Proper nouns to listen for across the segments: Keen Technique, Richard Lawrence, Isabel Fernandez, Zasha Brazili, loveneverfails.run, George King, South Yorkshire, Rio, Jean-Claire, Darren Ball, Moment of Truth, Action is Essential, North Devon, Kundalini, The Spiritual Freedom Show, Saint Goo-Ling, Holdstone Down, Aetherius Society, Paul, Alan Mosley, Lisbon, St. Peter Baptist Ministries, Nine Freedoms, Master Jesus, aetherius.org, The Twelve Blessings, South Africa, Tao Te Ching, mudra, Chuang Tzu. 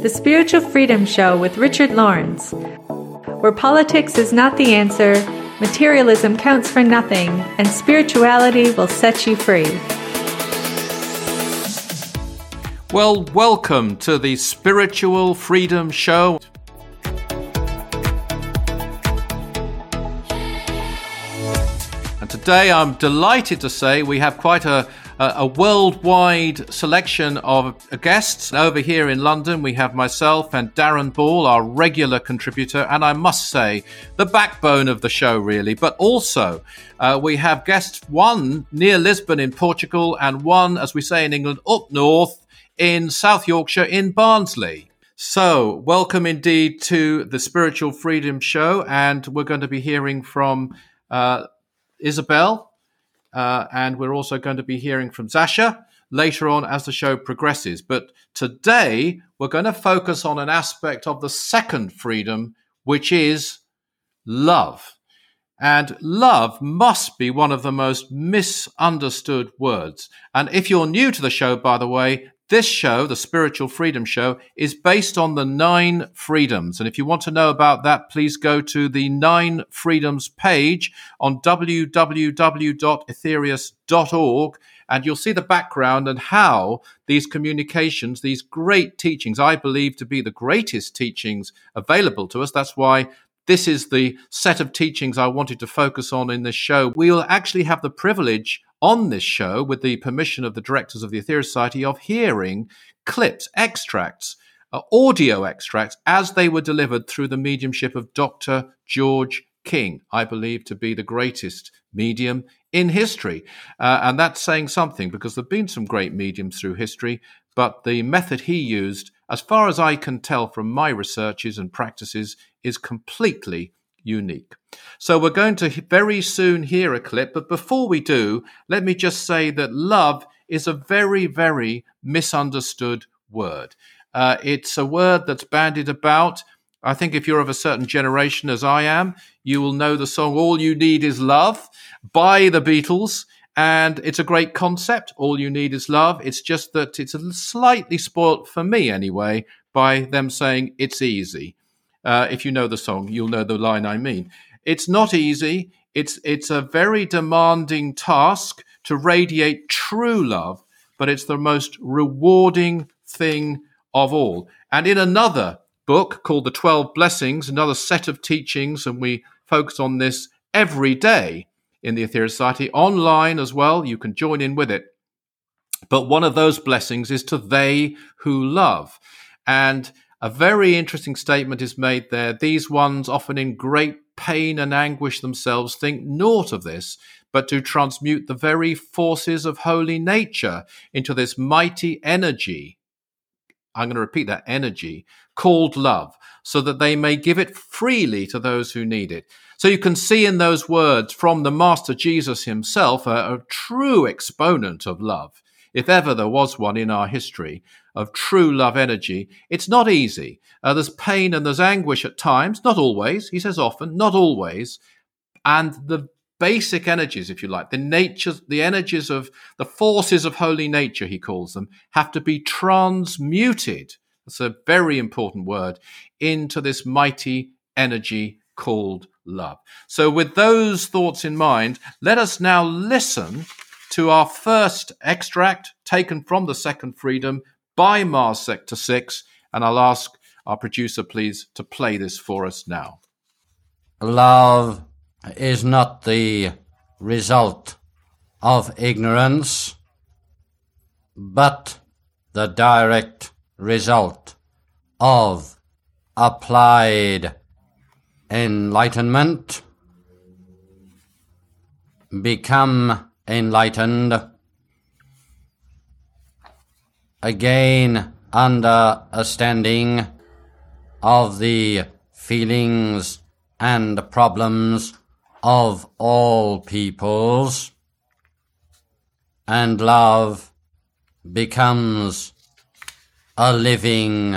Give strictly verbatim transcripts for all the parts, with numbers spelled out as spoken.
The Spiritual Freedom Show with Richard Lawrence, where politics is not the answer, materialism counts for nothing, and spirituality will set you free. Well, welcome to the Spiritual Freedom Show. And today I'm delighted to say we have quite a a worldwide selection of guests. Over here in London, we have myself and Darren Ball, our regular contributor, and I must say, the backbone of the show, really. But also, uh, we have guests, one near Lisbon in Portugal, and one, as we say in England, up north in South Yorkshire in Barnsley. So, welcome indeed to the Spiritual Freedom Show, and we're going to be hearing from uh, Isabel, Uh, and we're also going to be hearing from Zasha later on as the show progresses. But today, we're going to focus on an aspect of the second freedom, which is love. And love must be one of the most misunderstood words. And if you're new to the show, by the way, this show, the Spiritual Freedom Show, is based on the Nine Freedoms. And if you want to know about that, please go to the Nine Freedoms page on w w w dot aetherius dot org, and you'll see the background and how these communications, these great teachings, I believe to be the greatest teachings available to us. That's why this is the set of teachings I wanted to focus on in this show. We'll actually have the privilege on this show, with the permission of the directors of the Aetherius Society, of hearing clips, extracts, uh, audio extracts, as they were delivered through the mediumship of Doctor George King, I believe to be the greatest medium in history. Uh, and that's saying something, because there have been some great mediums through history, but the method he used, as far as I can tell from my researches and practices, is completely unique. So we're going to very soon hear a clip, but before we do, let me just say that love is a very, very misunderstood word. Uh, it's a word that's bandied about. I think if you're of a certain generation, as I am, you will know the song All You Need Is Love by the Beatles, and it's a great concept. All you need is love. It's just that it's a slightly spoilt, for me anyway, by them saying it's easy. Uh, if you know the song, you'll know the line I mean. It's not easy. It's it's a very demanding task to radiate true love, but it's the most rewarding thing of all. And in another book called The Twelve Blessings, another set of teachings, and we focus on this every day in the Aetherius Society, online as well. You can join in with it. But one of those blessings is to they who love. And a very interesting statement is made there. These ones, often in great pain and anguish themselves, think naught of this, but do transmute the very forces of holy nature into this mighty energy. I'm going to repeat that, energy, called love, so that they may give it freely to those who need it. So you can see in those words from the Master Jesus himself, a, a true exponent of love, if ever there was one in our history, of true love energy. It's not easy. Uh, there's pain and there's anguish at times, not always. He says often, not always. And the basic energies, if you like, the natures, the energies of the forces of holy nature, he calls them, have to be transmuted. That's a very important word, into this mighty energy called love. So with those thoughts in mind, let us now listen to our first extract taken from the Second Freedom by Mars Sector six, and I'll ask our producer, please, to play this for us now. Love is not the result of ignorance, but the direct result of applied enlightenment. Become enlightened, again understanding of the feelings and problems of all peoples, and love becomes a living,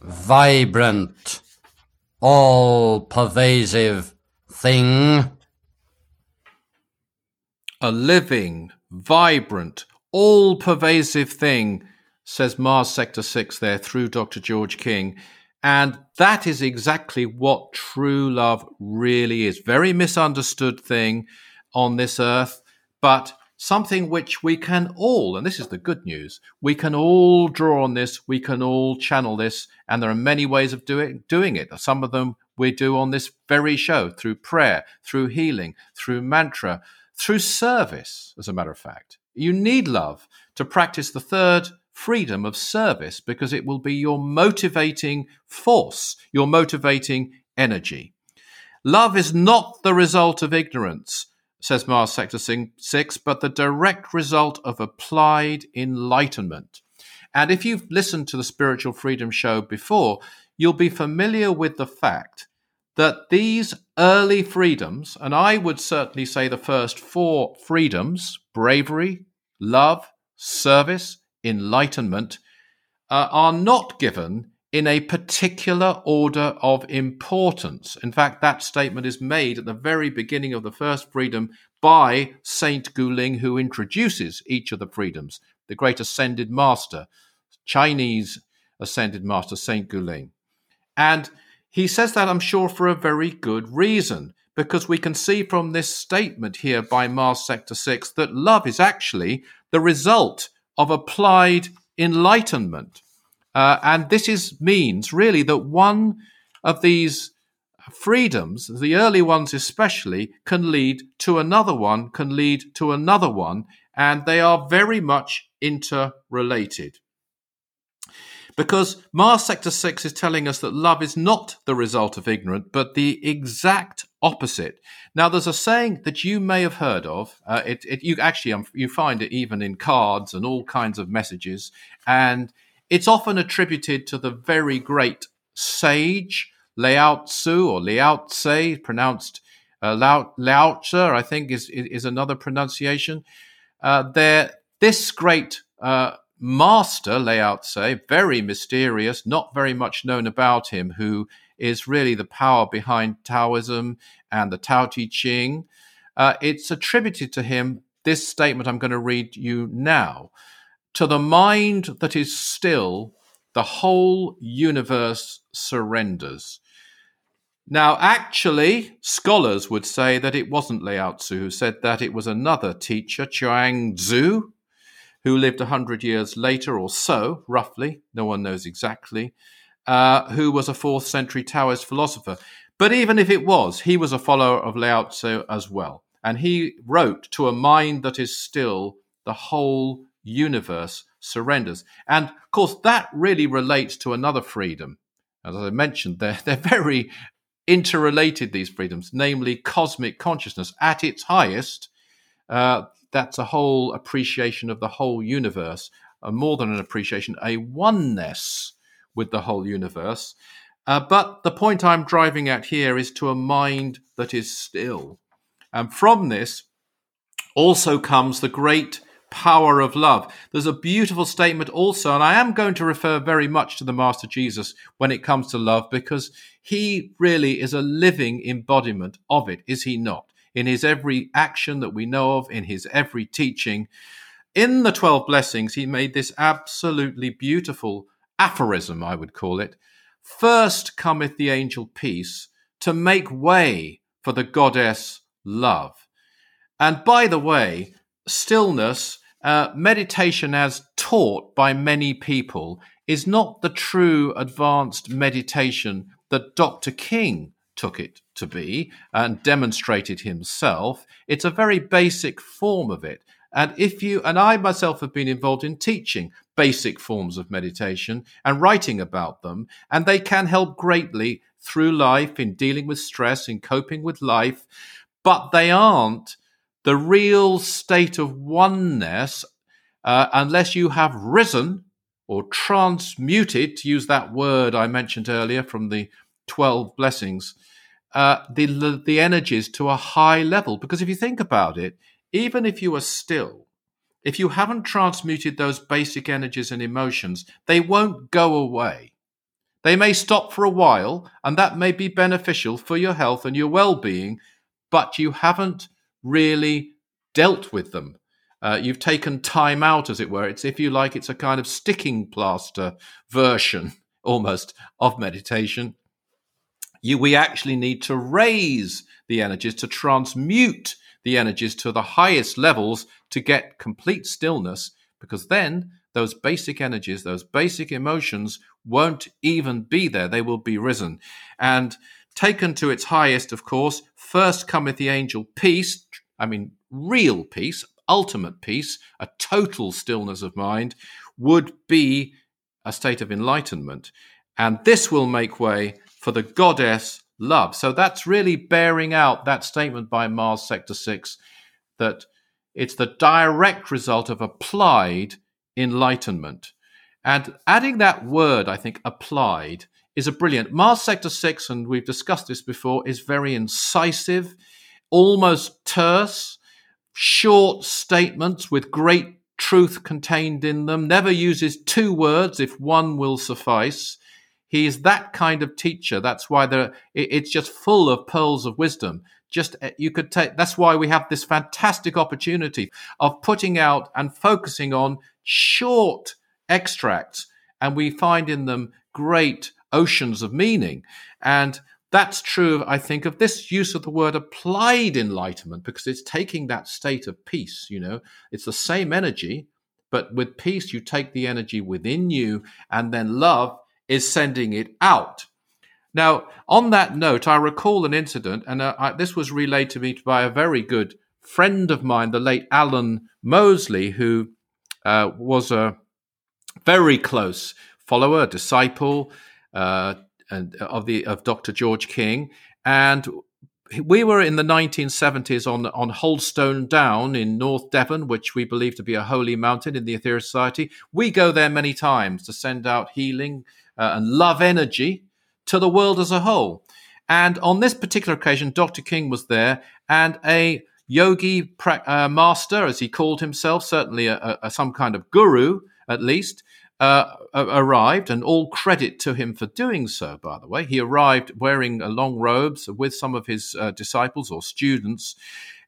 vibrant, all-pervasive thing. A living, vibrant, all-pervasive thing, says Mars Sector six there through Doctor George King. And that is exactly what true love really is. Very misunderstood thing on this earth, but something which we can all, and this is the good news, we can all draw on this, we can all channel this, and there are many ways of doing, doing it. Some of them we do on this very show, through prayer, through healing, through mantra, through service, as a matter of fact. You need love to practice the third freedom of service, because it will be your motivating force, your motivating energy. Love is not the result of ignorance, says Mars Sector six, but the direct result of applied enlightenment. And if you've listened to the Spiritual Freedom Show before, you'll be familiar with the fact that these early freedoms, and I would certainly say the first four freedoms, bravery, love, service, enlightenment, uh, are not given in a particular order of importance. In fact, that statement is made at the very beginning of the first freedom by Saint Goo-Ling, who introduces each of the freedoms, the great ascended master, Chinese ascended master, Saint Goo-Ling. And he says that, I'm sure, for a very good reason, because we can see from this statement here by Mars Sector six that love is actually the result of applied enlightenment. Uh, and this is means, really, that one of these freedoms, the early ones especially, can lead to another one, can lead to another one, and they are very much interrelated. Because Mars Sector six is telling us that love is not the result of ignorance, but the exact opposite. Now, there's a saying that you may have heard of. Uh, it, it, you actually um, you find it even in cards and all kinds of messages, and it's often attributed to the very great sage, Lao Tzu, or Lao Tse, pronounced uh, Lao, Lao Tzu, I think is, is another pronunciation. Uh, there, this great uh, master, Lao Tse, very mysterious, not very much known about him, who is really the power behind Taoism and the Tao Te Ching. Uh, it's attributed to him, this statement I'm going to read you now. To the mind that is still, the whole universe surrenders. Now, actually, scholars would say that it wasn't Lao Tzu who said that. It was another teacher, Chuang Tzu, who lived one hundred years later or so, roughly. No one knows exactly, uh, who was a fourth century Taoist philosopher. But even if it was, he was a follower of Lao Tzu as well. And he wrote, to a mind that is still, the whole universe surrenders. And of course, that really relates to another freedom. As I mentioned, they're, they're very interrelated, these freedoms, namely cosmic consciousness. At its highest, uh, that's a whole appreciation of the whole universe, uh, more than an appreciation, a oneness with the whole universe. Uh, but the point I'm driving at here is to a mind that is still. And from this also comes the great power of love. There's a beautiful statement also, and I am going to refer very much to the Master Jesus when it comes to love, because he really is a living embodiment of it, is he not? In his every action that we know of, in his every teaching. In the Twelve Blessings, he made this absolutely beautiful aphorism, I would call it. First cometh the angel peace to make way for the goddess love. And by the way, stillness, uh, meditation as taught by many people, is not the true advanced meditation that Doctor King took it to be and demonstrated himself. It's a very basic form of it. And if you, and I myself have been involved in teaching basic forms of meditation and writing about them, and they can help greatly through life in dealing with stress, in coping with life, but they aren't the real state of oneness, uh, unless you have risen or transmuted, to use that word I mentioned earlier from the Twelve Blessings, uh, the, the energies to a high level. Because if you think about it, even if you are still, if you haven't transmuted those basic energies and emotions, they won't go away. They may stop for a while, and that may be beneficial for your health and your well-being, but you haven't really dealt with them. Uh, you've taken time out, as it were. It's, if you like, it's a kind of sticking plaster version, almost, of meditation. You, we actually need to raise the energies, to transmute the energies to the highest levels to get complete stillness, because then those basic energies, those basic emotions won't even be there. They will be risen. And taken to its highest, of course, first cometh the angel peace, I mean, real peace, ultimate peace, a total stillness of mind, would be a state of enlightenment. And this will make way for the goddess love. So that's really bearing out that statement by Mars Sector six, that it's the direct result of applied enlightenment. And adding that word, I think, applied, is a brilliant. Mars Sector six, and we've discussed this before, is very incisive, almost terse, short statements with great truth contained in them, never uses two words if one will suffice. He is that kind of teacher. That's why there, it's just full of pearls of wisdom. Just you could take. That's why we have this fantastic opportunity of putting out and focusing on short extracts, and we find in them great oceans of meaning. And that's true, I think, of this use of the word applied enlightenment, because it's taking that state of peace, you know. It's the same energy, but with peace, you take the energy within you, and then love is sending it out. Now, on that note, I recall an incident, and uh, I, this was relayed to me by a very good friend of mine, the late Alan Mosley, who uh, was a very close follower, disciple, uh And of the of Doctor George King, and we were in the nineteen seventies on on Holdstone Down in North Devon, which we believe to be a holy mountain in the Aetherius Society. We go there many times to send out healing uh, and love energy to the world as a whole. And on this particular occasion, Doctor King was there, and a yogi pra- uh, master, as he called himself, certainly a, a, some kind of guru at least, Uh, arrived, and all credit to him for doing so, by the way. He arrived wearing uh, long robes with some of his uh, disciples or students,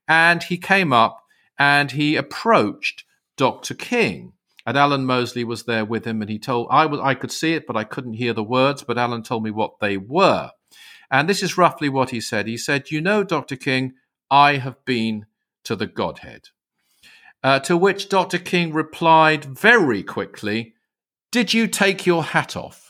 and he came up and he approached Doctor King. And Alan Mosley was there with him, and he told, I, was, I could see it, but I couldn't hear the words, but Alan told me what they were. And this is roughly what he said. He said, "You know, Doctor King, I have been to the Godhead." Uh, to which Doctor King replied very quickly, "Did you take your hat off?"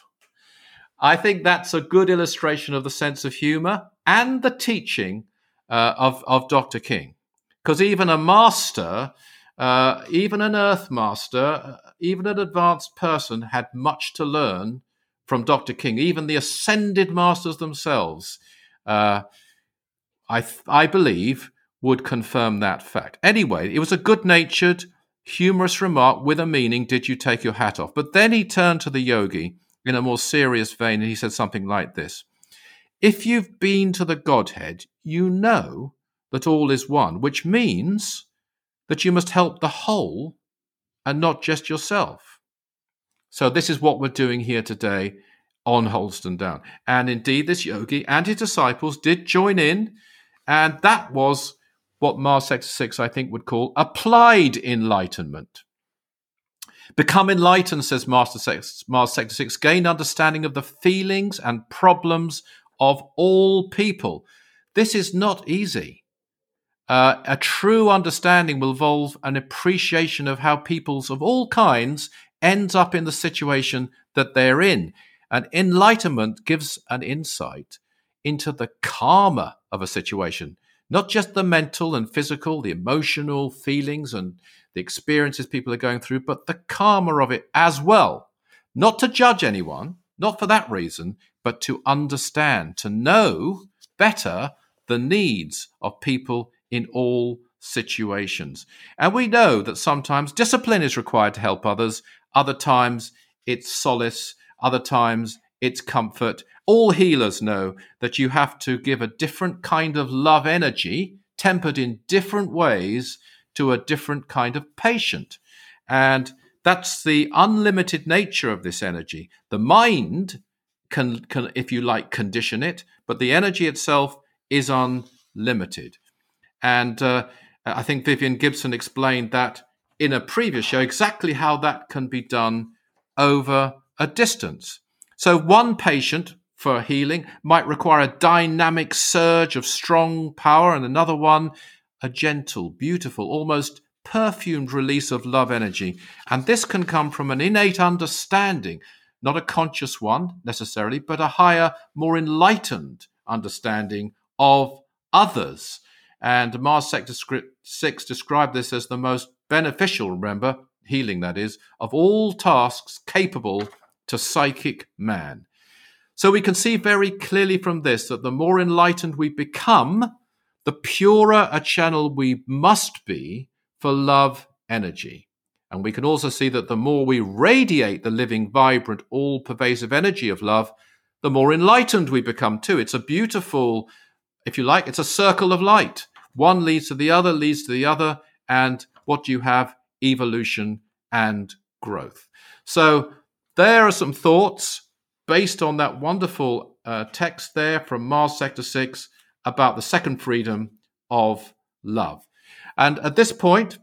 I think that's a good illustration of the sense of humor and the teaching uh, of, of Doctor King. Because even a master, uh, even an earth master, even an advanced person had much to learn from Doctor King. Even the ascended masters themselves, uh, I, th- I believe, would confirm that fact. Anyway, it was a good-natured, humorous remark with a meaning, "Did you take your hat off?" But then he turned to the yogi in a more serious vein, and he said something like this: "If you've been to the Godhead, you know that all is one, which means that you must help the whole and not just yourself." So this is what we're doing here today on Holdstone Down. And indeed, this yogi and his disciples did join in, and that was what Mars Sector six, I think, would call applied enlightenment. "Become enlightened," says Mars Sector six, Mars Sector six, "gain understanding of the feelings and problems of all people." This is not easy. Uh, a true understanding will involve an appreciation of how peoples of all kinds ends up in the situation that they're in. And enlightenment gives an insight into the karma of a situation, not just the mental and physical, the emotional feelings and the experiences people are going through, but the karma of it as well. Not to judge anyone, not for that reason, but to understand, to know better the needs of people in all situations. And we know that sometimes discipline is required to help others, other times it's solace, other times it's comfort. All healers know that you have to give a different kind of love energy, tempered in different ways, to a different kind of patient. And that's the unlimited nature of this energy. The mind can, can, if you like, condition it, but the energy itself is unlimited. And uh, I think Vivian Gibson explained that in a previous show exactly how that can be done over a distance. So one patient for healing might require a dynamic surge of strong power, and another one, a gentle, beautiful, almost perfumed release of love energy. And this can come from an innate understanding, not a conscious one necessarily, but a higher, more enlightened understanding of others. And Mars Sector six described this as the most beneficial, remember, healing that is, of all tasks capable to psychic man. So we can see very clearly from this that the more enlightened we become, the purer a channel we must be for love energy. And we can also see that the more we radiate the living, vibrant, all-pervasive energy of love, the more enlightened we become too. It's a beautiful, if you like, it's a circle of light. One leads to the other, leads to the other, and what you have, evolution and growth. So there are some thoughts based on that wonderful uh, text there from Mars Sector six about the second freedom of love. And at this point,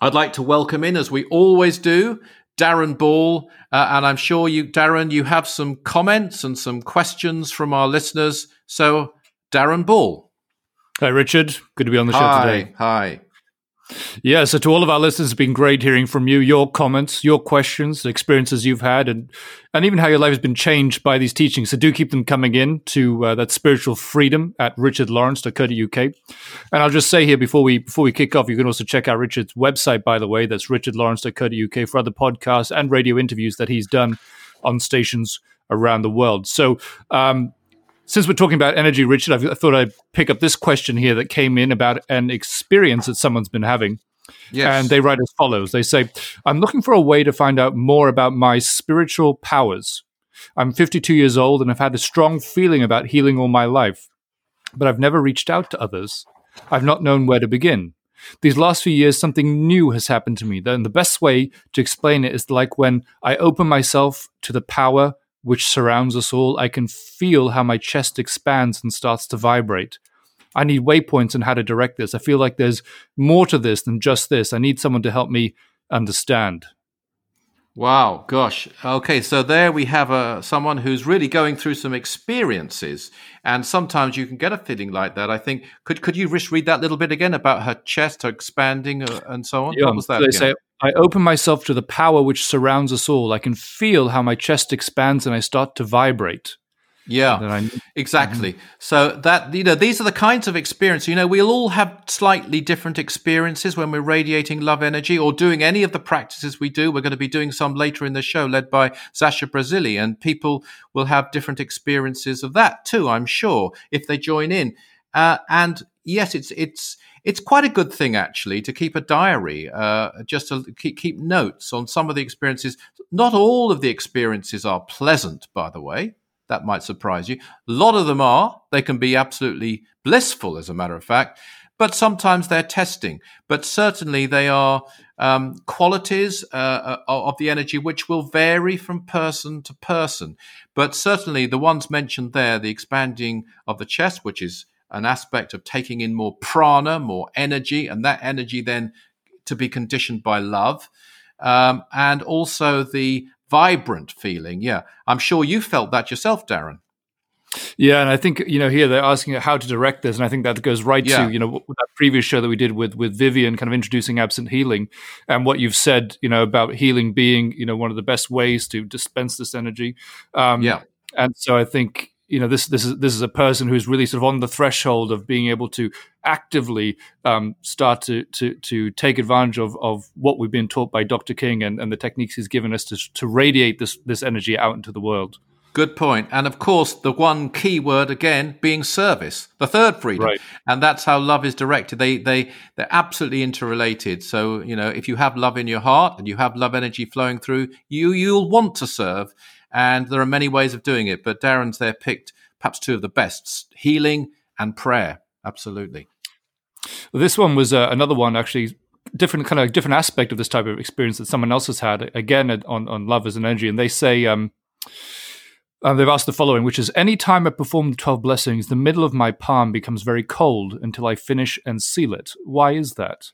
I'd like to welcome in, as we always do, Darren Ball. Uh, and I'm sure you, Darren, you have some comments and some questions from our listeners. So, Darren Ball. Hi, Richard. Good to be on the show hi, today. Hi. Yeah, so to all of our listeners, it's been great hearing from you, your comments, your questions, the experiences you've had, and, and even how your life has been changed by these teachings. So do keep them coming in to uh, that spiritual freedom at richard lawrence dot co dot u k. And I'll just say here before we before we kick off, you can also check out Richard's website, by the way. That's richard lawrence dot co dot u k for other podcasts and radio interviews that he's done on stations around the world. So um, since we're talking about energy, Richard, I've, I thought I'd pick up this question here that came in about an experience that someone's been having. Yes. And they write as follows. They say, I'm looking for a way to find out more about my spiritual powers. I'm fifty-two years old and I've had a strong feeling about healing all my life, but I've never reached out to others. I've not known where to begin. These last few years, something new has happened to me. And the best way to explain it is like when I open myself to the power which surrounds us all, I can feel how my chest expands and starts to vibrate. I need waypoints on how to direct this. I feel like there's more to this than just this. I need someone to help me understand. Wow, gosh. Okay, so there we have uh, someone who's really going through some experiences, and sometimes you can get a feeling like that, I think. Could could you just read that little bit again about her chest, her expanding uh, and so on? Yeah, what was that again? Say, I open myself to the power which surrounds us all. I can feel how my chest expands and I start to vibrate. Yeah, I- exactly. Mm-hmm. So that, you know, these are the kinds of experiences, you know, we'll all have slightly different experiences when we're radiating love energy or doing any of the practices we do. We're going to be doing some later in the show led by Zasha Brazili, and people will have different experiences of that too, I'm sure, if they join in. Uh, and yes, it's it's it's quite a good thing actually to keep a diary, uh, just to keep, keep notes on some of the experiences. Not all of the experiences are pleasant, by the way. That might surprise you. A lot of them are. They can be absolutely blissful, as a matter of fact, but sometimes they're testing. But certainly they are um, qualities uh, of the energy which will vary from person to person. But certainly the ones mentioned there, the expanding of the chest, which is an aspect of taking in more prana, more energy, and that energy then to be conditioned by love, um, and also the vibrant feeling. Yeah, I'm sure you felt that yourself, Darren. Yeah, and I think, you know, here they're asking how to direct this, and I think that goes right yeah. to, you know, that previous show that we did with with Vivian, kind of introducing absent healing, and what you've said, you know, about healing being, you know, one of the best ways to dispense this energy. Um, yeah, and so I think, you know, this this is this is a person who's really sort of on the threshold of being able to actively um, start to to to take advantage of of what we've been taught by Doctor King and, and the techniques he's given us to to radiate this this energy out into the world. Good point. And of course, the one key word again being service, the third freedom, right. And that's how love is directed. They they they're absolutely interrelated. So you know, if you have love in your heart and you have love energy flowing through you, you'll want to serve. And there are many ways of doing it, but Darren's there picked perhaps two of the best, healing and prayer. Absolutely. Well, this one was uh, another one, actually, different kind of different aspect of this type of experience that someone else has had, again, on, on love as an energy. And they say, um, um, they've asked the following, which is, any time I perform the twelve blessings, the middle of my palm becomes very cold until I finish and seal it. Why is that?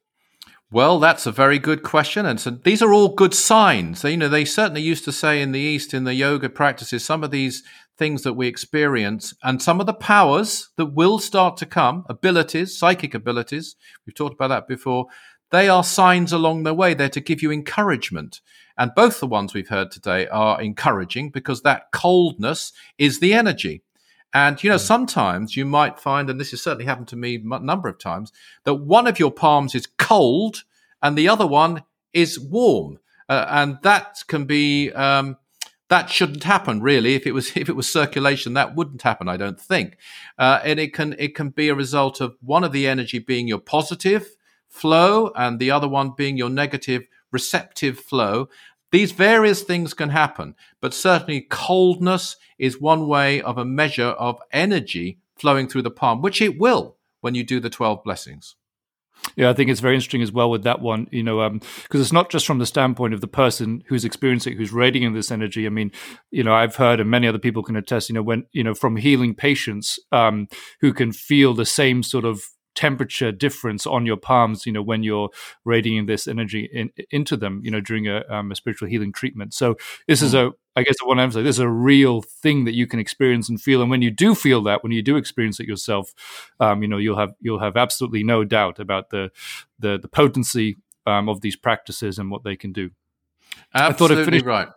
Well, that's a very good question. And so these are all good signs. You know, they certainly used to say in the East, in the yoga practices, some of these things that we experience and some of the powers that will start to come, abilities, psychic abilities, we've talked about that before, they are signs along the way. They're to give you encouragement. And both the ones we've heard today are encouraging because that coldness is the energy. And, you know, sometimes you might find, and this has certainly happened to me a number of times, that one of your palms is cold and the other one is warm. Uh, and that can be, um, that shouldn't happen, really. If it was if it was circulation, that wouldn't happen, I don't think. Uh, and it can it can be a result of one of the energy being your positive flow and the other one being your negative receptive flow. These various things can happen, but certainly coldness is one way of a measure of energy flowing through the palm, which it will when you do the twelve blessings. Yeah, I think it's very interesting as well with that one, you know, um, because it's not just from the standpoint of the person who's experiencing, who's radiating this energy. I mean, you know, I've heard, and many other people can attest, you know, when, you know, from healing patients um, who can feel the same sort of temperature difference on your palms, you know, when you're radiating this energy in, into them, you know, during a, um, a spiritual healing treatment. So this mm-hmm. is a, I guess, I want to emphasize, this is a real thing that you can experience and feel. And when you do feel that, when you do experience it yourself, um, you know, you'll have you'll have absolutely no doubt about the the, the potency um, of these practices and what they can do. Absolutely I thought I finished- right.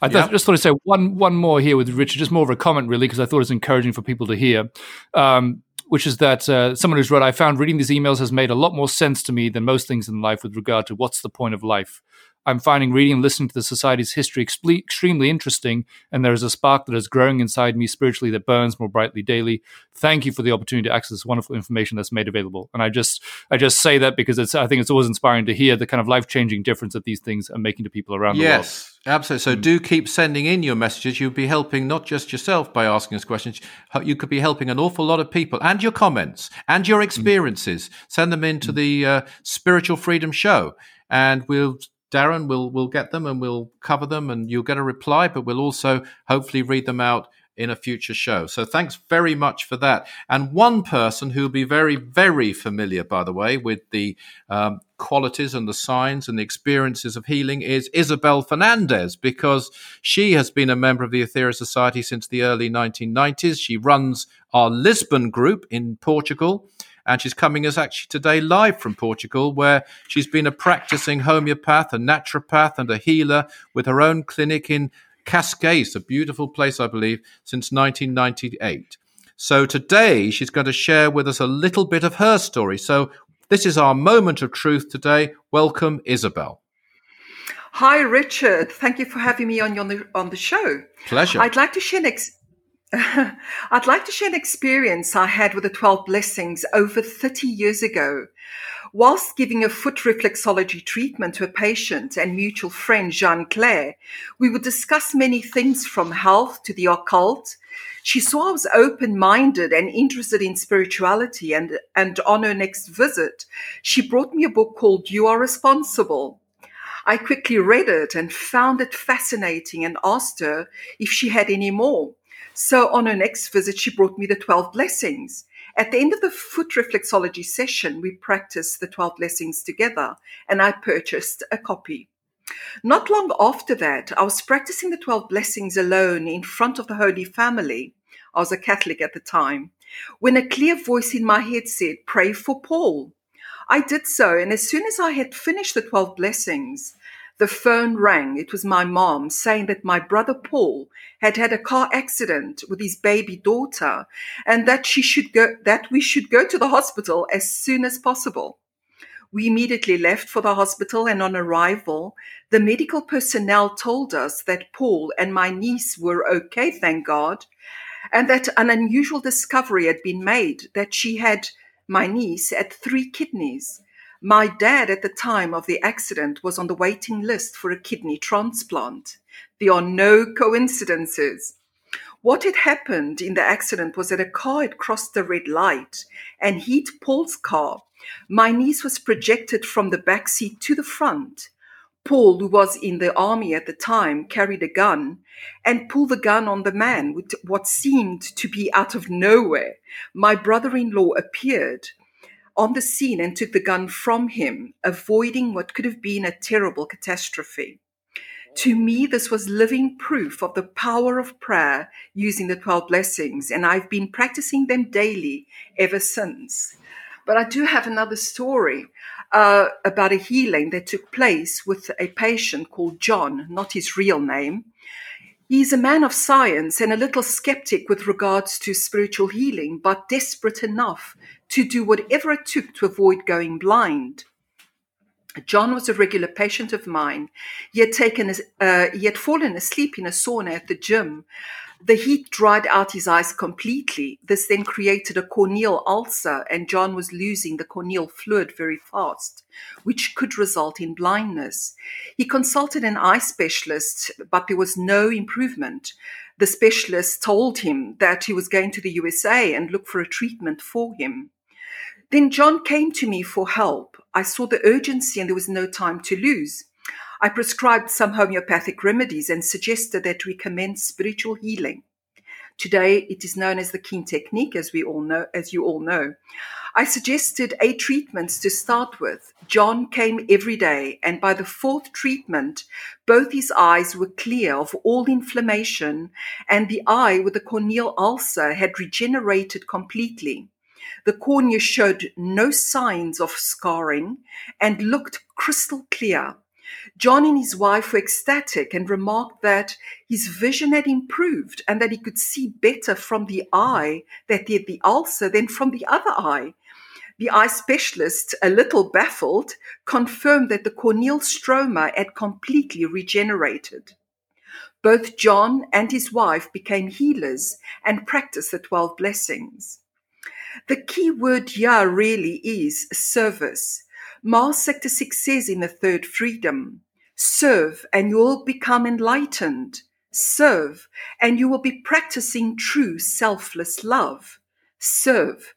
I th- yep. just thought I'd say one one more here with Richard, just more of a comment really, because I thought it was encouraging for people to hear. Um, which is that uh, someone who's read, I found reading these emails has made a lot more sense to me than most things in life with regard to what's the point of life. I'm finding reading and listening to the society's history ex- extremely interesting, and there is a spark that is growing inside me spiritually that burns more brightly daily. Thank you for the opportunity to access this wonderful information that's made available. And I just I just say that because it's I think it's always inspiring to hear the kind of life-changing difference that these things are making to people around yes. the world. Yes. Absolutely. So do keep sending in your messages. You'll be helping not just yourself by asking us questions. You could be helping an awful lot of people, and your comments and your experiences. Mm. Send them in to mm. the uh, Spiritual Freedom Show, and we'll Darren will will get them and we'll cover them, and you'll get a reply. But we'll also hopefully read them out in a future show. So thanks very much for that. And one person who'll be very, very familiar, by the way, with the um, qualities and the signs and the experiences of healing is Isabel Fernandez, because she has been a member of the Aetherius Society since the early nineteen nineties. She runs our Lisbon group in Portugal, and she's coming us actually today live from Portugal, where she's been a practicing homeopath, a naturopath, and a healer with her own clinic in Cascais, a beautiful place, I believe, since nineteen ninety-eight. So today she's going to share with us a little bit of her story. So this is our moment of truth today. Welcome, Isabel. Hi, Richard. Thank you for having me on your, on the show. Pleasure. I'd like to share an ex- I'd like to share an experience I had with the twelve Blessings over thirty years ago. Whilst giving a foot reflexology treatment to a patient and mutual friend, Jean-Claire, we would discuss many things from health to the occult. She saw I was open-minded and interested in spirituality, and, and on her next visit, she brought me a book called You Are Responsible. I quickly read it and found it fascinating and asked her if she had any more. So on her next visit, she brought me the twelve Blessings. At the end of the foot reflexology session, we practiced the twelve Blessings together, and I purchased a copy. Not long after that, I was practicing the twelve Blessings alone in front of the Holy Family. I was a Catholic at the time, when a clear voice in my head said, "Pray for Paul." I did so, and as soon as I had finished the twelve Blessings, the phone rang. It was my mom saying that my brother Paul had had a car accident with his baby daughter, and that she should go, that we should go to the hospital as soon as possible. We immediately left for the hospital, and on arrival, the medical personnel told us that Paul and my niece were okay, thank God, and that an unusual discovery had been made that she had, my niece, had three kidneys. My dad at the time of the accident was on the waiting list for a kidney transplant. There are no coincidences. What had happened in the accident was that a car had crossed the red light and hit Paul's car. My niece was projected from the back seat to the front. Paul, who was in the army at the time, carried a gun and pulled the gun on the man with what seemed to be out of nowhere. My brother-in-law appeared on the scene and took the gun from him, avoiding what could have been a terrible catastrophe. To me, this was living proof of the power of prayer using the twelve blessings, and I've been practicing them daily ever since. But I do have another story uh, about a healing that took place with a patient called John, not his real name. He's a man of science and a little skeptic with regards to spiritual healing, but desperate enough to do whatever it took to avoid going blind. John was a regular patient of mine. He had taken, uh, he had fallen asleep in a sauna at the gym. The heat dried out his eyes completely. This then created a corneal ulcer, and John was losing the corneal fluid very fast, which could result in blindness. He consulted an eye specialist, but there was no improvement. The specialist told him that he was going to the U S A and look for a treatment for him. Then John came to me for help. I saw the urgency and there was no time to lose. I prescribed some homeopathic remedies and suggested that we commence spiritual healing. Today, it is known as the Keen Technique, as we all know, as you all know. I suggested eight treatments to start with. John came every day, and by the fourth treatment, both his eyes were clear of all inflammation, and the eye with the corneal ulcer had regenerated completely. The cornea showed no signs of scarring and looked crystal clear. John and his wife were ecstatic and remarked that his vision had improved and that he could see better from the eye that had the ulcer than from the other eye. The eye specialist, a little baffled, confirmed that the corneal stroma had completely regenerated. Both John and his wife became healers and practiced the twelve blessings. The key word here really is service. Mars Sector six says in the third freedom, serve and you will become enlightened. Serve and you will be practicing true selfless love. Serve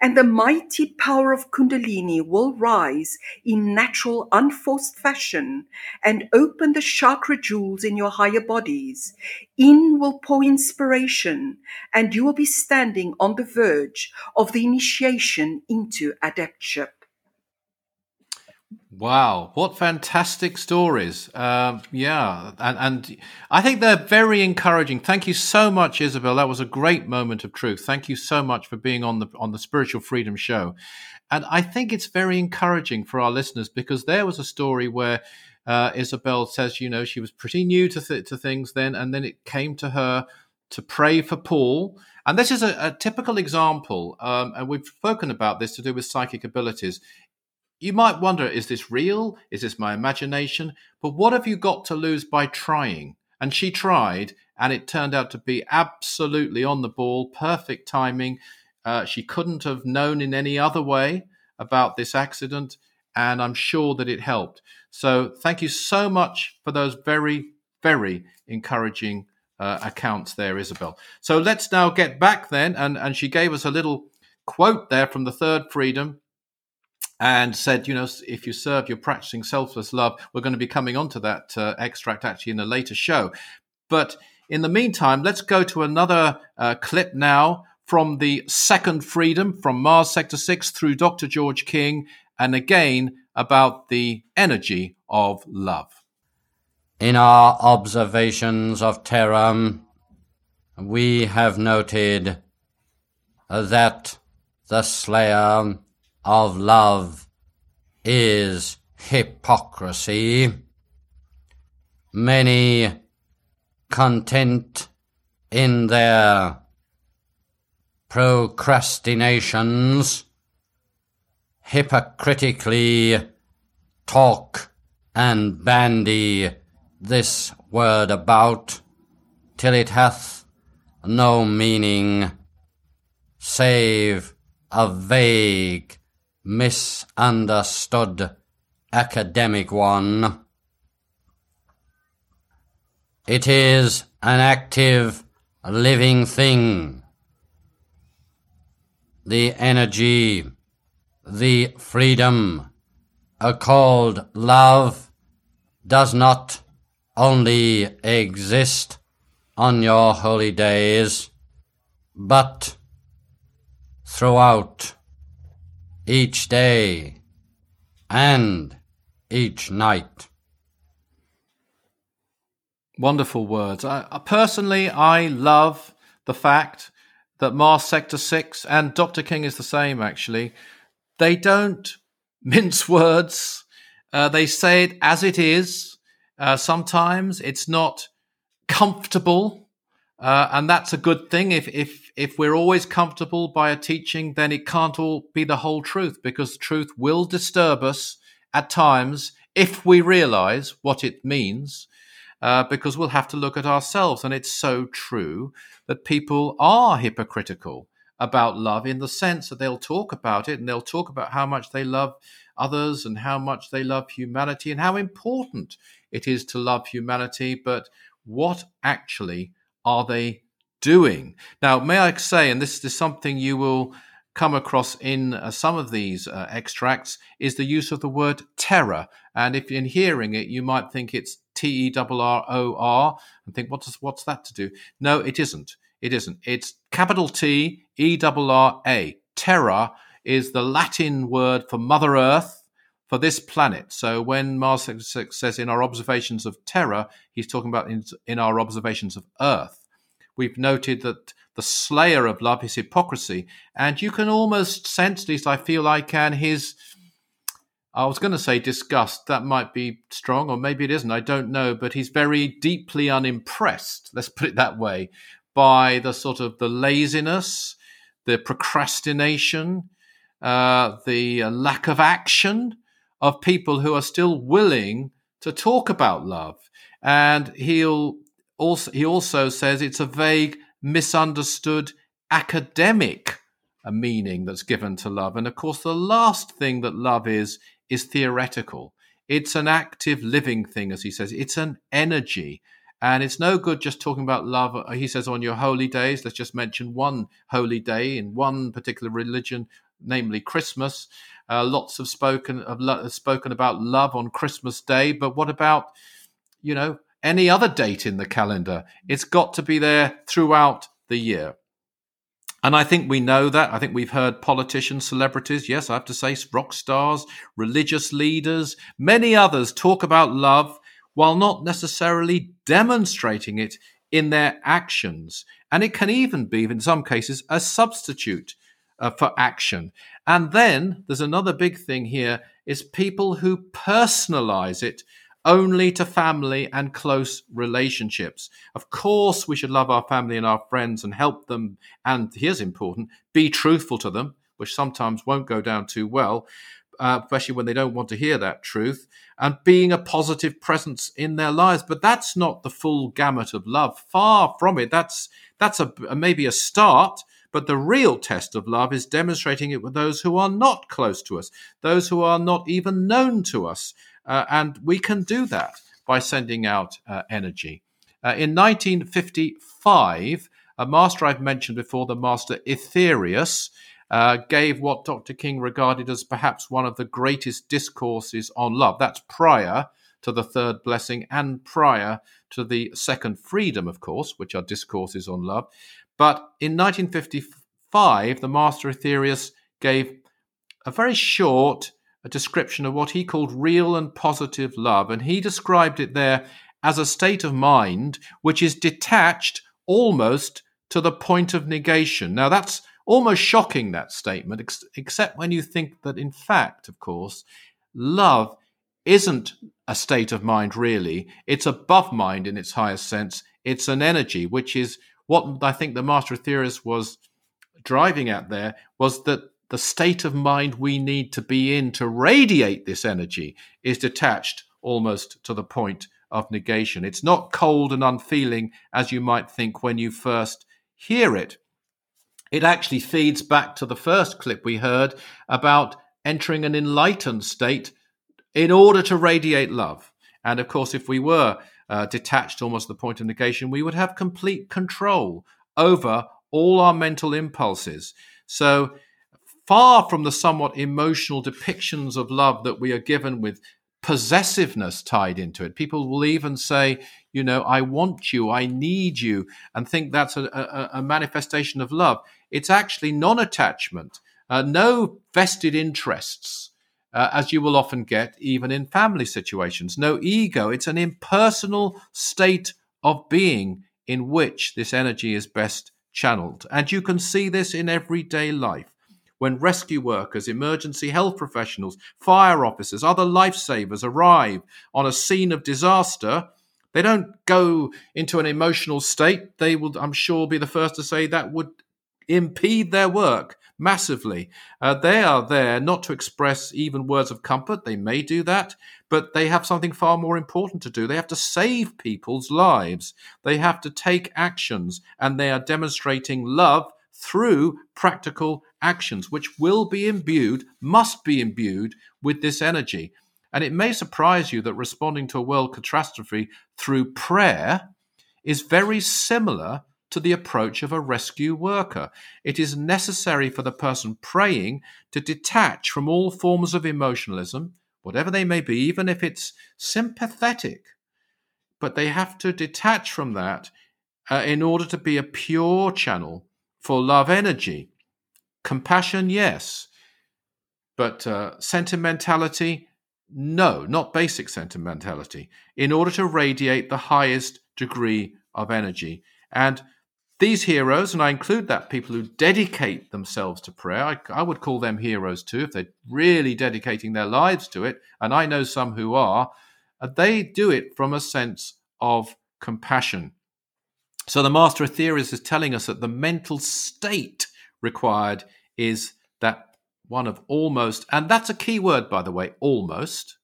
and the mighty power of Kundalini will rise in natural, unforced fashion and open the chakra jewels in your higher bodies. In will pour inspiration, and you will be standing on the verge of the initiation into adeptship. Wow, what fantastic stories. Uh, yeah, and, and I think they're very encouraging. Thank you so much, Isabel. That was a great moment of truth. Thank you so much for being on the on the Spiritual Freedom Show. And I think it's very encouraging for our listeners because there was a story where uh, Isabel says, you know, she was pretty new to, th- to things then, and then it came to her to pray for Paul. And this is a, a typical example, um, and we've spoken about this, to do with psychic abilities. You might wonder, is this real? Is this my imagination? But what have you got to lose by trying? And she tried, and it turned out to be absolutely on the ball, perfect timing. Uh, she couldn't have known in any other way about this accident, and I'm sure that it helped. So thank you so much for those very, very encouraging uh, accounts there, Isabel. So let's now get back then, and, and she gave us a little quote there from the Third Freedom, and said, you know, if you serve, you're practicing selfless love. We're going to be coming onto that uh, extract actually in a later show. But in the meantime, let's go to another uh, clip now from the Second Freedom, from Mars Sector six through Doctor George King, and again about the energy of love. In our observations of Terra, we have noted that the slayer of love is hypocrisy. Many content in their procrastinations hypocritically talk and bandy this word about till it hath no meaning save a vague misunderstood academic one. It is an active living thing. The energy, the freedom, called love, does not only exist on your holy days, but throughout each day and each night. Wonderful words. I, personally, I love the fact that Mars Sector six and Doctor King is the same, actually. They don't mince words. Uh, they say it as it is. Uh, sometimes it's not comfortable, uh, and that's a good thing. If if if we're always comfortable by a teaching, then it can't all be the whole truth, because the truth will disturb us at times if we realize what it means, uh, because we'll have to look at ourselves. And it's so true that people are hypocritical about love, in the sense that they'll talk about it and they'll talk about how much they love others and how much they love humanity and how important it is to love humanity. But what actually are they doing? Now, may I say, and this is something you will come across in uh, some of these uh, extracts, is the use of the word terror. And if in hearing it, you might think it's T E R R O R and think, what does, what's that to do? No, it isn't. It isn't. It's capital T E R R A. Terra is the Latin word for Mother Earth, for this planet. So when Mars says in our observations of Terra, he's talking about in, in our observations of Earth. We've noted that the slayer of love is hypocrisy. And you can almost sense, at least I feel I can, his, I was going to say disgust. That might be strong, or maybe it isn't. I don't know. But he's very deeply unimpressed, let's put it that way, by the sort of the laziness, the procrastination, uh, the lack of action of people who are still willing to talk about love. And he'll also, he also says it's a vague, misunderstood academic meaning that's given to love. And of course, the last thing that love is, is theoretical. It's an active living thing, as he says. It's an energy. And it's no good just talking about love, he says, on your holy days. Let's just mention one holy day in one particular religion, namely Christmas. Uh, lots have spoken of lo- spoken about love on Christmas Day. But what about, you know, any other date in the calendar? It's got to be there throughout the year. And I think we know that. I think we've heard politicians, celebrities, yes, I have to say, rock stars, religious leaders, many others talk about love, while not necessarily demonstrating it in their actions. And it can even be, in some cases, a substitute uh, for action. And then there's another big thing here, is people who personalize it only to family and close relationships. Of course, we should love our family and our friends and help them. And here's important, be truthful to them, which sometimes won't go down too well. Uh, especially when they don't want to hear that truth, and being a positive presence in their lives. But that's not the full gamut of love. Far from it. That's that's a, a maybe a start, but the real test of love is demonstrating it with those who are not close to us, those who are not even known to us. Uh, and we can do that by sending out uh, energy. Uh, in nineteen fifty-five, a master I've mentioned before, the Master Aetherius, Uh, gave what Doctor King regarded as perhaps one of the greatest discourses on love. That's prior to the third blessing and prior to the second freedom, of course, which are discourses on love. But in nineteen fifty-five, the Master Aetherius gave a very short description of what he called real and positive love. And he described it there as a state of mind which is detached almost to the point of negation. Now, that's almost shocking, that statement, ex- except when you think that, in fact, of course, love isn't a state of mind, really. It's above mind in its highest sense. It's an energy, which is what I think the Master Aetherius was driving at there, was that the state of mind we need to be in to radiate this energy is detached almost to the point of negation. It's not cold and unfeeling, as you might think when you first hear it. It actually feeds back to the first clip we heard about entering an enlightened state in order to radiate love. And of course, if we were uh, detached almost to the point of negation, we would have complete control over all our mental impulses. So far from the somewhat emotional depictions of love that we are given with possessiveness tied into it. People will even say, you know, I want you, I need you, and think that's a, a, a manifestation of love. It's actually non-attachment, Uh, no vested interests, uh, as you will often get, even in family situations. No ego. It's an impersonal state of being in which this energy is best channeled. And you can see this in everyday life, when rescue workers, emergency health professionals, fire officers, other lifesavers arrive on a scene of disaster. They don't go into an emotional state. They will, I'm sure, be the first to say that would impede their work massively. Uh, they are there not to express even words of comfort. They may do that, but they have something far more important to do. They have to save people's lives. They have to take actions, and they are demonstrating love through practical actions, which will be imbued, must be imbued with this energy. And it may surprise you that responding to a world catastrophe through prayer is very similar to the approach of a rescue worker. It is necessary for the person praying to detach from all forms of emotionalism, whatever they may be, even if it's sympathetic. But they have to detach from that uh, in order to be a pure channel for love energy. Compassion, yes, but uh, sentimentality, no, not basic sentimentality, in order to radiate the highest degree of energy. And these heroes, and I include that people who dedicate themselves to prayer, I, I would call them heroes too, if they're really dedicating their lives to it, and I know some who are, they do it from a sense of compassion. So the Master Aetherius is telling us that the mental state required is that one of almost, and that's a key word, by the way, almost,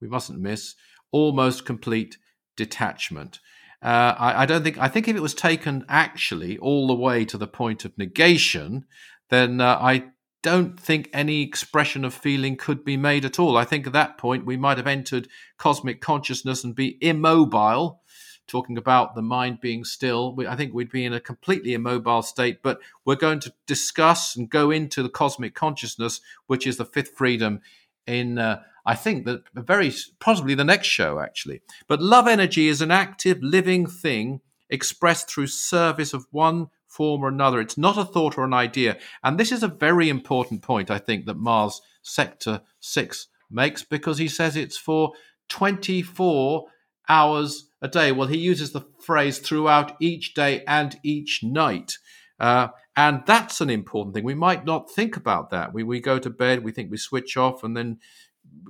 we mustn't miss, almost complete detachment. Uh, I, I don't think, I think if it was taken actually all the way to the point of negation, then uh, I don't think any expression of feeling could be made at all. I think at that point we might have entered cosmic consciousness and be immobile, talking about the mind being still. We, I think we'd be in a completely immobile state, but we're going to discuss and go into the cosmic consciousness, which is the fifth freedom in uh, I think that very possibly the next show, actually. But love energy is an active, living thing expressed through service of one form or another. It's not a thought or an idea. And this is a very important point, I think, that Mars Sector six makes, because he says it's for twenty-four hours a day. Well, he uses the phrase throughout each day and each night. Uh, and that's an important thing. We might not think about that. We, we go to bed, we think we switch off, and then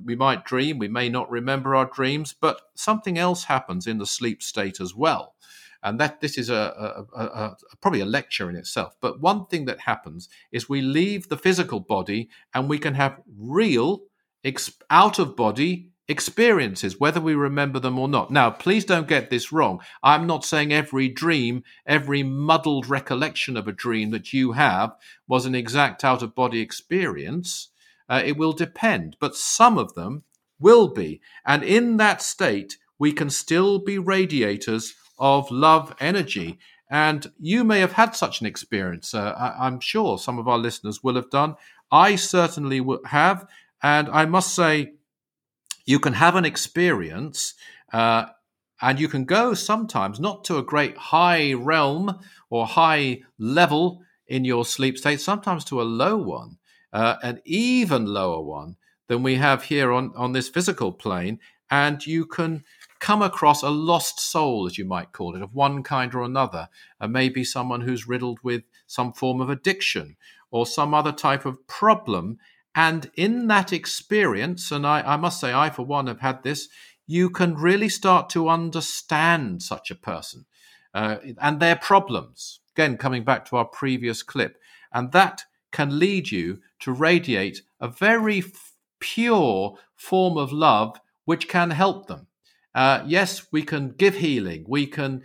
we might dream, we may not remember our dreams, but something else happens in the sleep state as well. And that this is a, a, a, a probably a lecture in itself. But one thing that happens is we leave the physical body and we can have real ex- out-of-body experiences, whether we remember them or not. Now, please don't get this wrong. I'm not saying every dream, every muddled recollection of a dream that you have was an exact out-of-body experience. Uh, it will depend, but some of them will be. And in that state, we can still be radiators of love energy. And you may have had such an experience. Uh, I, I'm sure some of our listeners will have done. I certainly have. And I must say, you can have an experience uh, and you can go sometimes not to a great high realm or high level in your sleep state, sometimes to a low one. Uh, an even lower one than we have here on, on this physical plane, and you can come across a lost soul, as you might call it, of one kind or another, and maybe someone who's riddled with some form of addiction or some other type of problem. And in that experience, and I, I must say I, for one, have had this, you can really start to understand such a person uh, and their problems. Again, coming back to our previous clip, and that can lead you to radiate a very f- pure form of love which can help them. Uh, yes, we can give healing, we can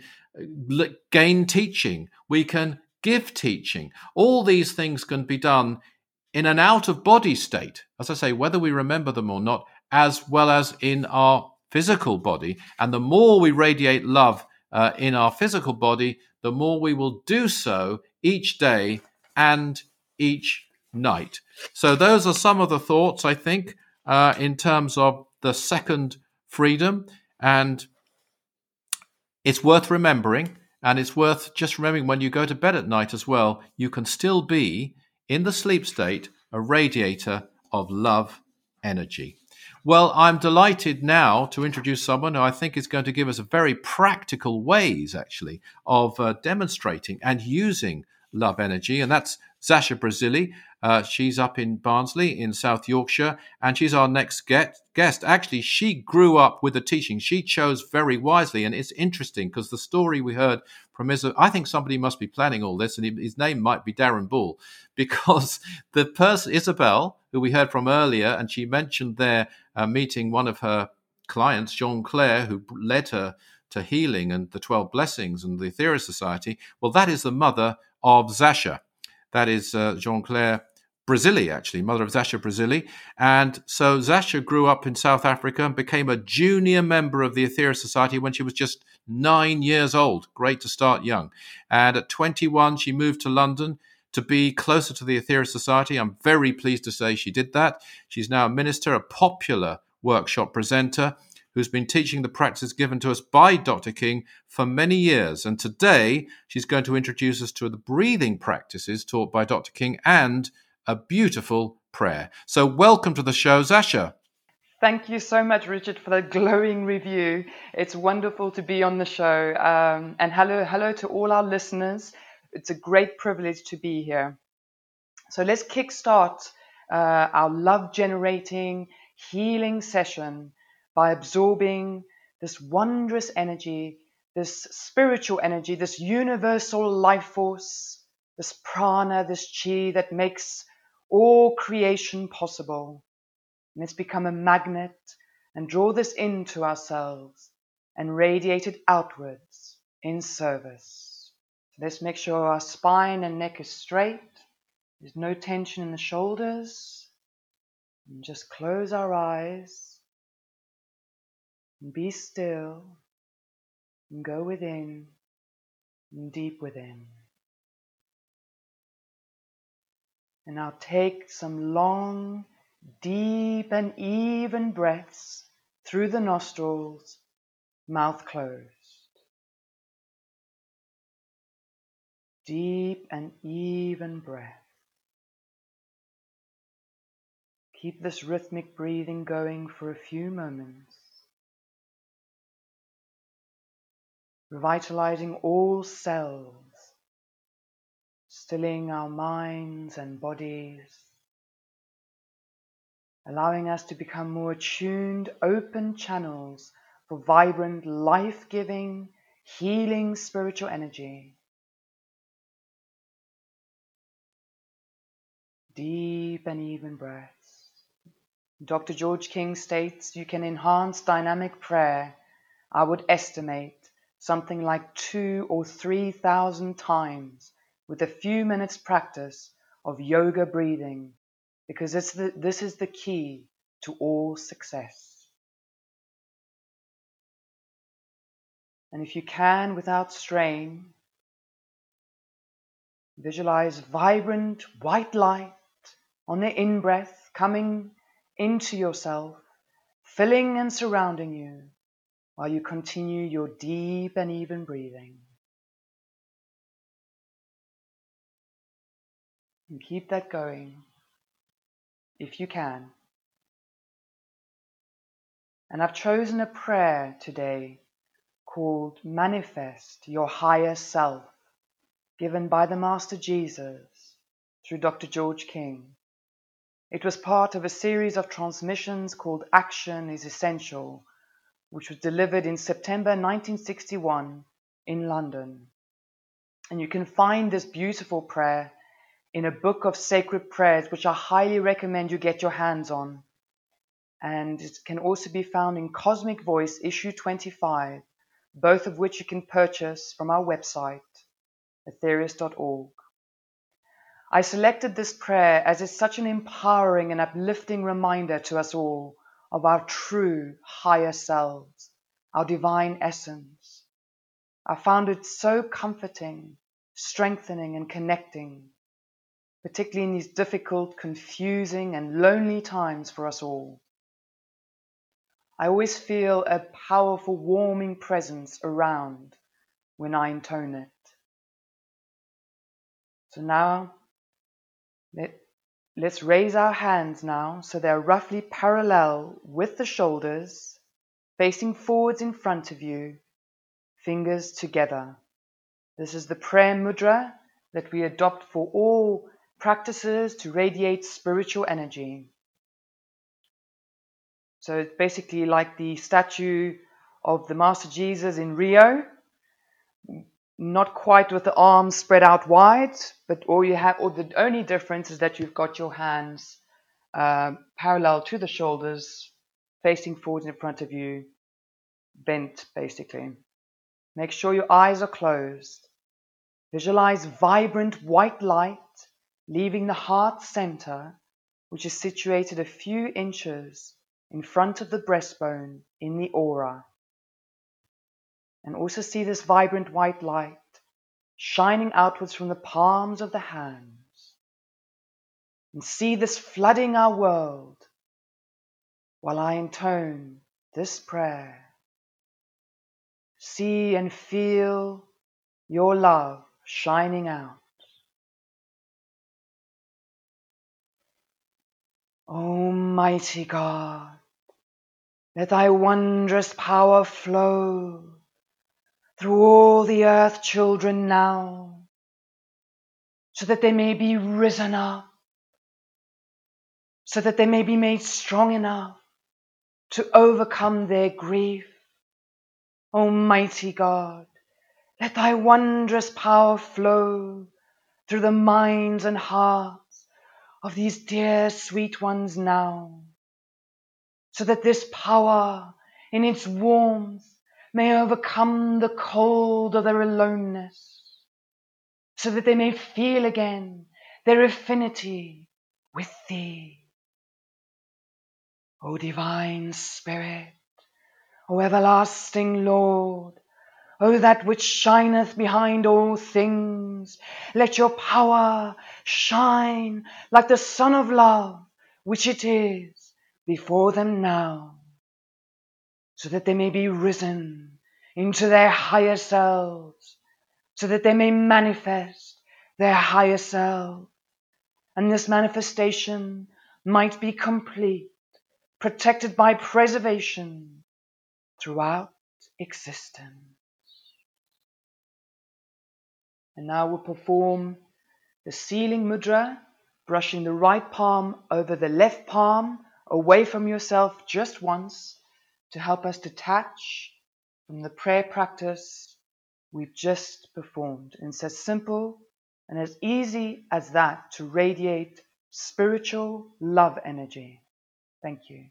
l- gain teaching, we can give teaching. All these things can be done in an out-of-body state, as I say, whether we remember them or not, as well as in our physical body. And the more we radiate love uh, in our physical body, the more we will do so each day and each night. So those are some of the thoughts, I think, uh, in terms of the second freedom. And it's worth remembering, and it's worth just remembering when you go to bed at night as well, you can still be in the sleep state, a radiator of love energy. Well, I'm delighted now to introduce someone who I think is going to give us a very practical ways, actually, of uh, demonstrating and using love energy, and that's Zasha Brazili. Uh, she's up in Barnsley in South Yorkshire, and she's our next get, guest. Actually, she grew up with the teaching. She chose very wisely, and it's interesting because the story we heard from Isabel, I think somebody must be planning all this, and his name might be Darren Ball, because the person, Isabel, who we heard from earlier, and she mentioned there uh, meeting one of her clients, Jean-Claire, who led her to healing and the Twelve Blessings and the Aetherius Society. Well, that is the mother of Zasha. That is uh, Jean-Claire Brazili, actually, mother of Zasha Brazili. And so Zasha grew up in South Africa and became a junior member of the Aetherius Society when she was just nine years old. Great to start young. And at twenty-one, she moved to London to be closer to the Aetherius Society. I'm very pleased to say she did that. She's now a minister, a popular workshop presenter, who's been teaching the practices given to us by Doctor King for many years. And today, she's going to introduce us to the breathing practices taught by Doctor King and a beautiful prayer. So welcome to the show, Zasha. Thank you so much, Richard, for that glowing review. It's wonderful to be on the show. Um, and hello, hello to all our listeners. It's a great privilege to be here. So let's kickstart uh, our love-generating healing session by absorbing this wondrous energy, this spiritual energy, this universal life force, this prana, this chi that makes all creation possible. And let's become a magnet and draw this into ourselves and radiate it outwards in service. Let's make sure our spine and neck is straight. There's no tension in the shoulders. And just close our eyes. Be still and go within and deep within. And now take some long, deep and even breaths through the nostrils, mouth closed. Deep and even breath. Keep this rhythmic breathing going for a few moments, revitalizing all cells, stilling our minds and bodies, allowing us to become more attuned, open channels for vibrant, life-giving, healing spiritual energy. Deep and even breaths. Doctor George King states you can enhance dynamic prayer, I would estimate, something like two or three thousand times with a few minutes practice of yoga breathing, because it's the, this is the key to all success. And if you can, without strain, visualize vibrant white light on the in-breath coming into yourself, filling and surrounding you, while you continue your deep and even breathing. And keep that going, if you can. And I've chosen a prayer today called Manifest Your Higher Self, given by the Master Jesus through Doctor George King. It was part of a series of transmissions called Action is Essential, which was delivered in September nineteen sixty-one in London. And you can find this beautiful prayer in a book of sacred prayers, which I highly recommend you get your hands on. And it can also be found in Cosmic Voice, issue twenty-five, both of which you can purchase from our website, aetherius dot org. I selected this prayer as it's such an empowering and uplifting reminder to us all of our true higher selves, our divine essence. I found it so comforting, strengthening and connecting, particularly in these difficult, confusing and lonely times for us all. I always feel a powerful, warming presence around when I intone it. So now Let, let's raise our hands now so they're roughly parallel with the shoulders, facing forwards in front of you, fingers together. This is the prayer mudra that we adopt for all practices to radiate spiritual energy. So it's basically like the statue of the Master Jesus in Rio, not quite with the arms spread out wide, but all you have, or the only difference is that you've got your hands uh, parallel to the shoulders, facing forward in front of you, bent basically. Make sure your eyes are closed. Visualize vibrant white light leaving the heart center, which is situated a few inches in front of the breastbone in the aura. And also see this vibrant white light shining outwards from the palms of the hands. And see this flooding our world while I intone this prayer. See and feel your love shining out. Almighty God, let thy wondrous power flow through all the earth children now, so that they may be risen up, so that they may be made strong enough to overcome their grief. Almighty God, let thy wondrous power flow through the minds and hearts of these dear sweet ones now, so that this power in its warmth may overcome the cold of their aloneness, so that they may feel again their affinity with thee. O Divine Spirit, O everlasting Lord, O that which shineth behind all things, let your power shine like the sun of love, which it is, before them now, so that they may be risen into their higher selves, so that they may manifest their higher self, and this manifestation might be complete, protected by preservation throughout existence. And now we'll perform the sealing mudra, brushing the right palm over the left palm, away from yourself just once, to help us detach from the prayer practice we've just performed. And it's as simple and as easy as that to radiate spiritual love energy. Thank you.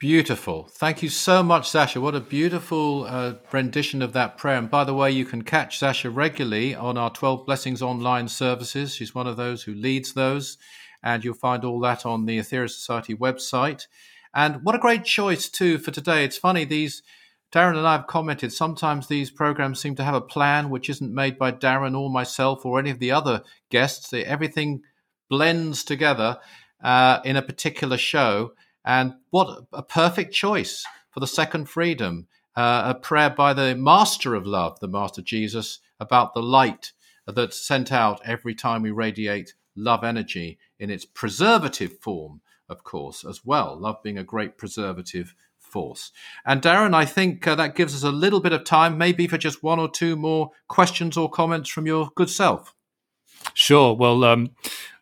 Beautiful. Thank you so much, Zasha. What a beautiful uh, rendition of that prayer. And by the way, you can catch Zasha regularly on our twelve Blessings online services. She's one of those who leads those. And you'll find all that on the Aetherius Society website. And what a great choice, too, for today. It's funny, these Darren and I have commented, sometimes these programs seem to have a plan which isn't made by Darren or myself or any of the other guests. Everything blends together uh, in a particular show. And what a perfect choice for the second freedom, uh, a prayer by the Master of Love, the Master Jesus, about the light that's sent out every time we radiate love energy in its preservative form, of course, as well, love being a great preservative force. And Darren, I think uh, that gives us a little bit of time, maybe for just one or two more questions or comments from your good self. Sure. Well, um,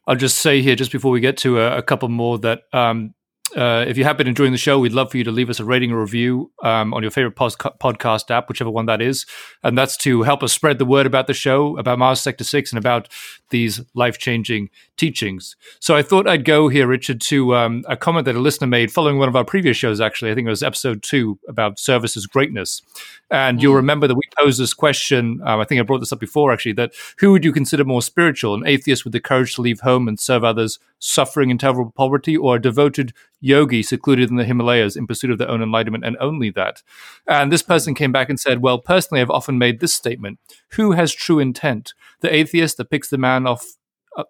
I'll just say here, just before we get to a, a couple more, that um, Uh, if you have been enjoying the show, we'd love for you to leave us a rating or review um, on your favorite pos- podcast app, whichever one that is. And that's to help us spread the word about the show, about Mars Sector six, and about these life-changing teachings. So I thought I'd go here, Richard, to um, a comment that a listener made following one of our previous shows, actually. I think it was episode two, about services greatness. And mm. you'll remember that we posed this question, um, I think I brought this up before, actually, that who would you consider more spiritual, an atheist with the courage to leave home and serve others suffering in terrible poverty, or a devoted yogi secluded in the Himalayas in pursuit of their own enlightenment and only that? And this person came back and said, well, personally, I've often made this statement. Who has true intent? The atheist that picks the man off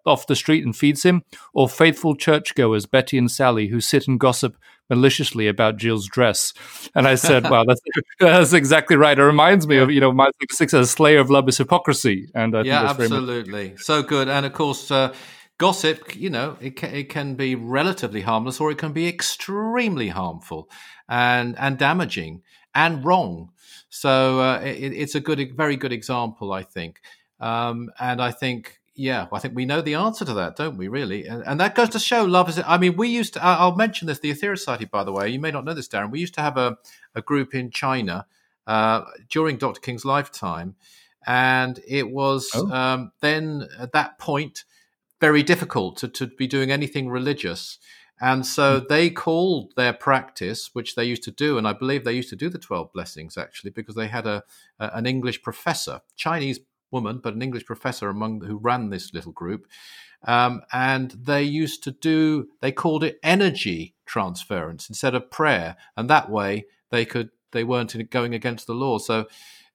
off the street and feeds him, or faithful churchgoers, Betty and Sally, who sit and gossip maliciously about Jill's dress? And I said, wow, that's, that's exactly right. It reminds me of, you know, Mars Sector six as a slayer of love is hypocrisy. And I think yeah, that's absolutely. Very much- so good. And of course, uh, Gossip, you know, it can, it can be relatively harmless, or it can be extremely harmful and and damaging and wrong. So uh, it, it's a good, very good example, I think. Um, and I think, yeah, I think we know the answer to that, don't we, really? And, and that goes to show love is, I mean, we used to, I'll mention this, the Aetherius Society, by the way, you may not know this, Darren, we used to have a, a group in China uh, during Doctor King's lifetime. And it was oh. um, then at that point very difficult to, to be doing anything religious. And so they called their practice, which they used to do, and I believe they used to do the twelve Blessings, actually, because they had a, a an English professor, Chinese woman, but an English professor among who ran this little group. Um, and they used to do, they called it energy transference instead of prayer. And that way they could, they weren't going against the law. So,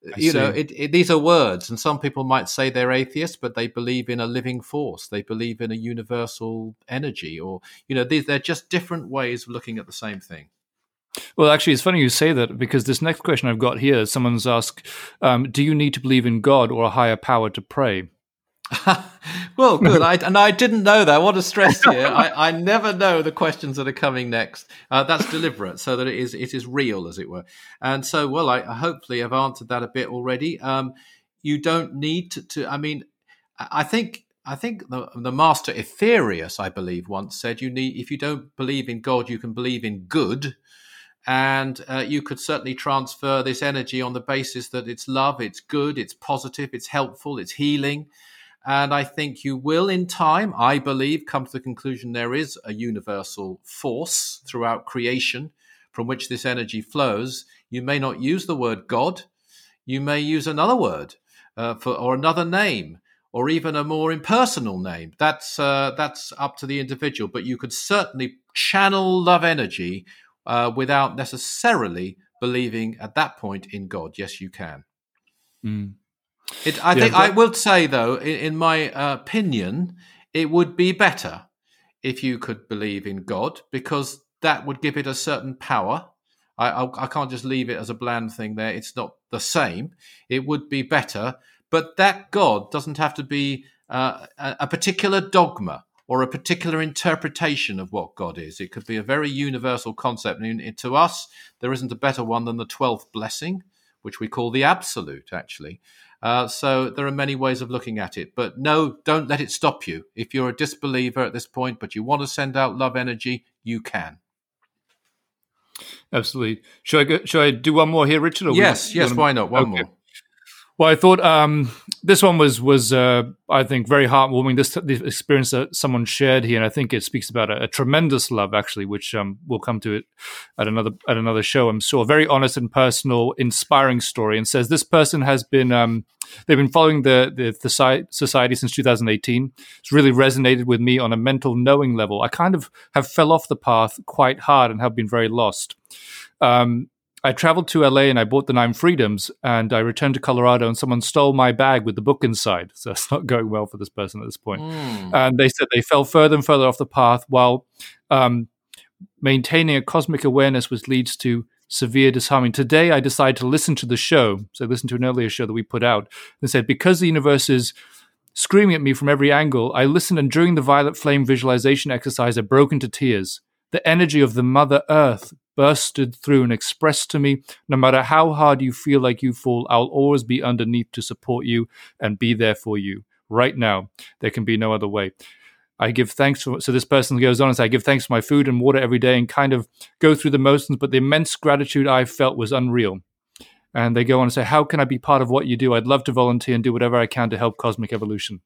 I you see. know, it, it, these are words, and some people might say they're atheists, but they believe in a living force. They believe in a universal energy, or, you know, these, they're just different ways of looking at the same thing. Well, actually, it's funny you say that, because this next question I've got here, someone's asked, um, do you need to believe in God or a higher power to pray? Well, good. I, and I didn't know that. What a stress here. I, I never know the questions that are coming next. Uh, that's deliberate, so that it is it is real, as it were. And so, well, I hopefully have answered that a bit already. Um, you don't need to, to. I mean, I think I think the, the Master Aetherius, I believe, once said, you need if you don't believe in God, you can believe in good. And uh, you could certainly transfer this energy on the basis that it's love, it's good, it's positive, it's helpful, it's healing. And I think you will, in time, I believe, come to the conclusion there is a universal force throughout creation from which this energy flows. You may not use the word God. You may use another word uh, for, or another name, or even a more impersonal name. That's uh, that's up to the individual. But you could certainly channel love energy uh, without necessarily believing at that point in God. Yes, you can. Mm. It, I yeah, think but- I will say, though, in, in my uh, opinion, it would be better if you could believe in God, because that would give it a certain power. I, I, I can't just leave it as a bland thing there. It's not the same. It would be better. But that God doesn't have to be uh, a, a particular dogma or a particular interpretation of what God is. It could be a very universal concept. And it, to us, there isn't a better one than the twelfth blessing, which we call the absolute, actually. Uh, so there are many ways of looking at it. But no, don't let it stop you. If you're a disbeliever at this point, but you want to send out love energy, you can. Absolutely. Shall I, go, shall I do one more here, Richard? Or yes, yes, why not? One okay. more. Well, I thought um, this one was, was uh, I think, very heartwarming, this, this experience that someone shared here. And I think it speaks about a, a tremendous love, actually, which um, we'll come to it at another at another show, I'm sure. Very honest and personal, inspiring story. And says this person has been, um, they've been following the, the, the society since two thousand eighteen. It's really resonated with me on a mental knowing level. I kind of have fell off the path quite hard and have been very lost. Um I traveled to L A and I bought the Nine Freedoms, and I returned to Colorado and someone stole my bag with the book inside. So it's not going well for this person at this point. Mm. And they said they fell further and further off the path while um, maintaining a cosmic awareness, which leads to severe disharmony. Today, I decided to listen to the show. So I listened to an earlier show that we put out. They said, because the universe is screaming at me from every angle, I listened, and during the violet flame visualization exercise, I broke into tears. The energy of the Mother Earth bursted through and expressed to me, no matter how hard you feel like you fall, I'll always be underneath to support you and be there for you. Right now, there can be no other way. I give thanks for, so this person goes on and says, I give thanks for my food and water every day and kind of go through the motions, but the immense gratitude I felt was unreal. And they go on and say, how can I be part of what you do? I'd love to volunteer and do whatever I can to help cosmic evolution.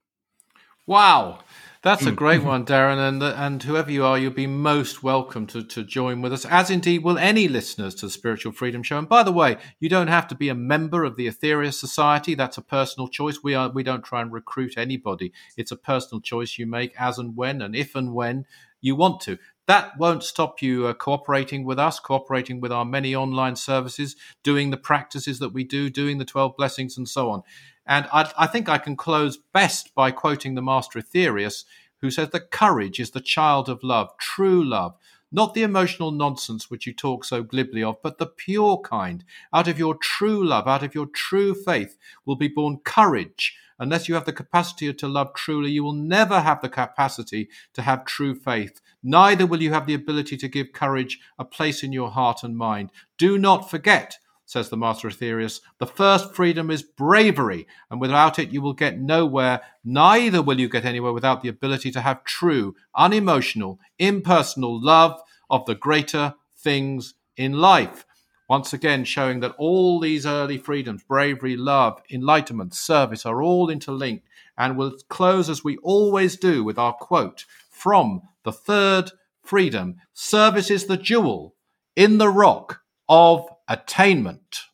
Wow. That's a great one, Darren, and and whoever you are, you'll be most welcome to, to join with us, as indeed will any listeners to the Spiritual Freedom Show. And by the way, you don't have to be a member of the Aetherius Society. That's a personal choice. We are we don't try and recruit anybody. It's a personal choice you make as and when and if and when you want to. That won't stop you uh, cooperating with us, cooperating with our many online services, doing the practices that we do, doing the twelve blessings and so on. And I, I think I can close best by quoting the Master Aetherius, who says that courage is the child of love, true love. not the emotional nonsense which you talk so glibly of, but the pure kind. Out of your true love, out of your true faith will be born courage. Unless you have the capacity to love truly, you will never have the capacity to have true faith. Neither will you have the ability to give courage a place in your heart and mind. Do not forget, says the Master Aetherius, the first freedom is bravery, and without it you will get nowhere. Neither will you get anywhere without the ability to have true, unemotional, impersonal love of the greater things in life. Once again, showing that all these early freedoms, bravery, love, enlightenment, service, are all interlinked, and we'll close as we always do with our quote from the third freedom. Service is the jewel in the rock of attainment.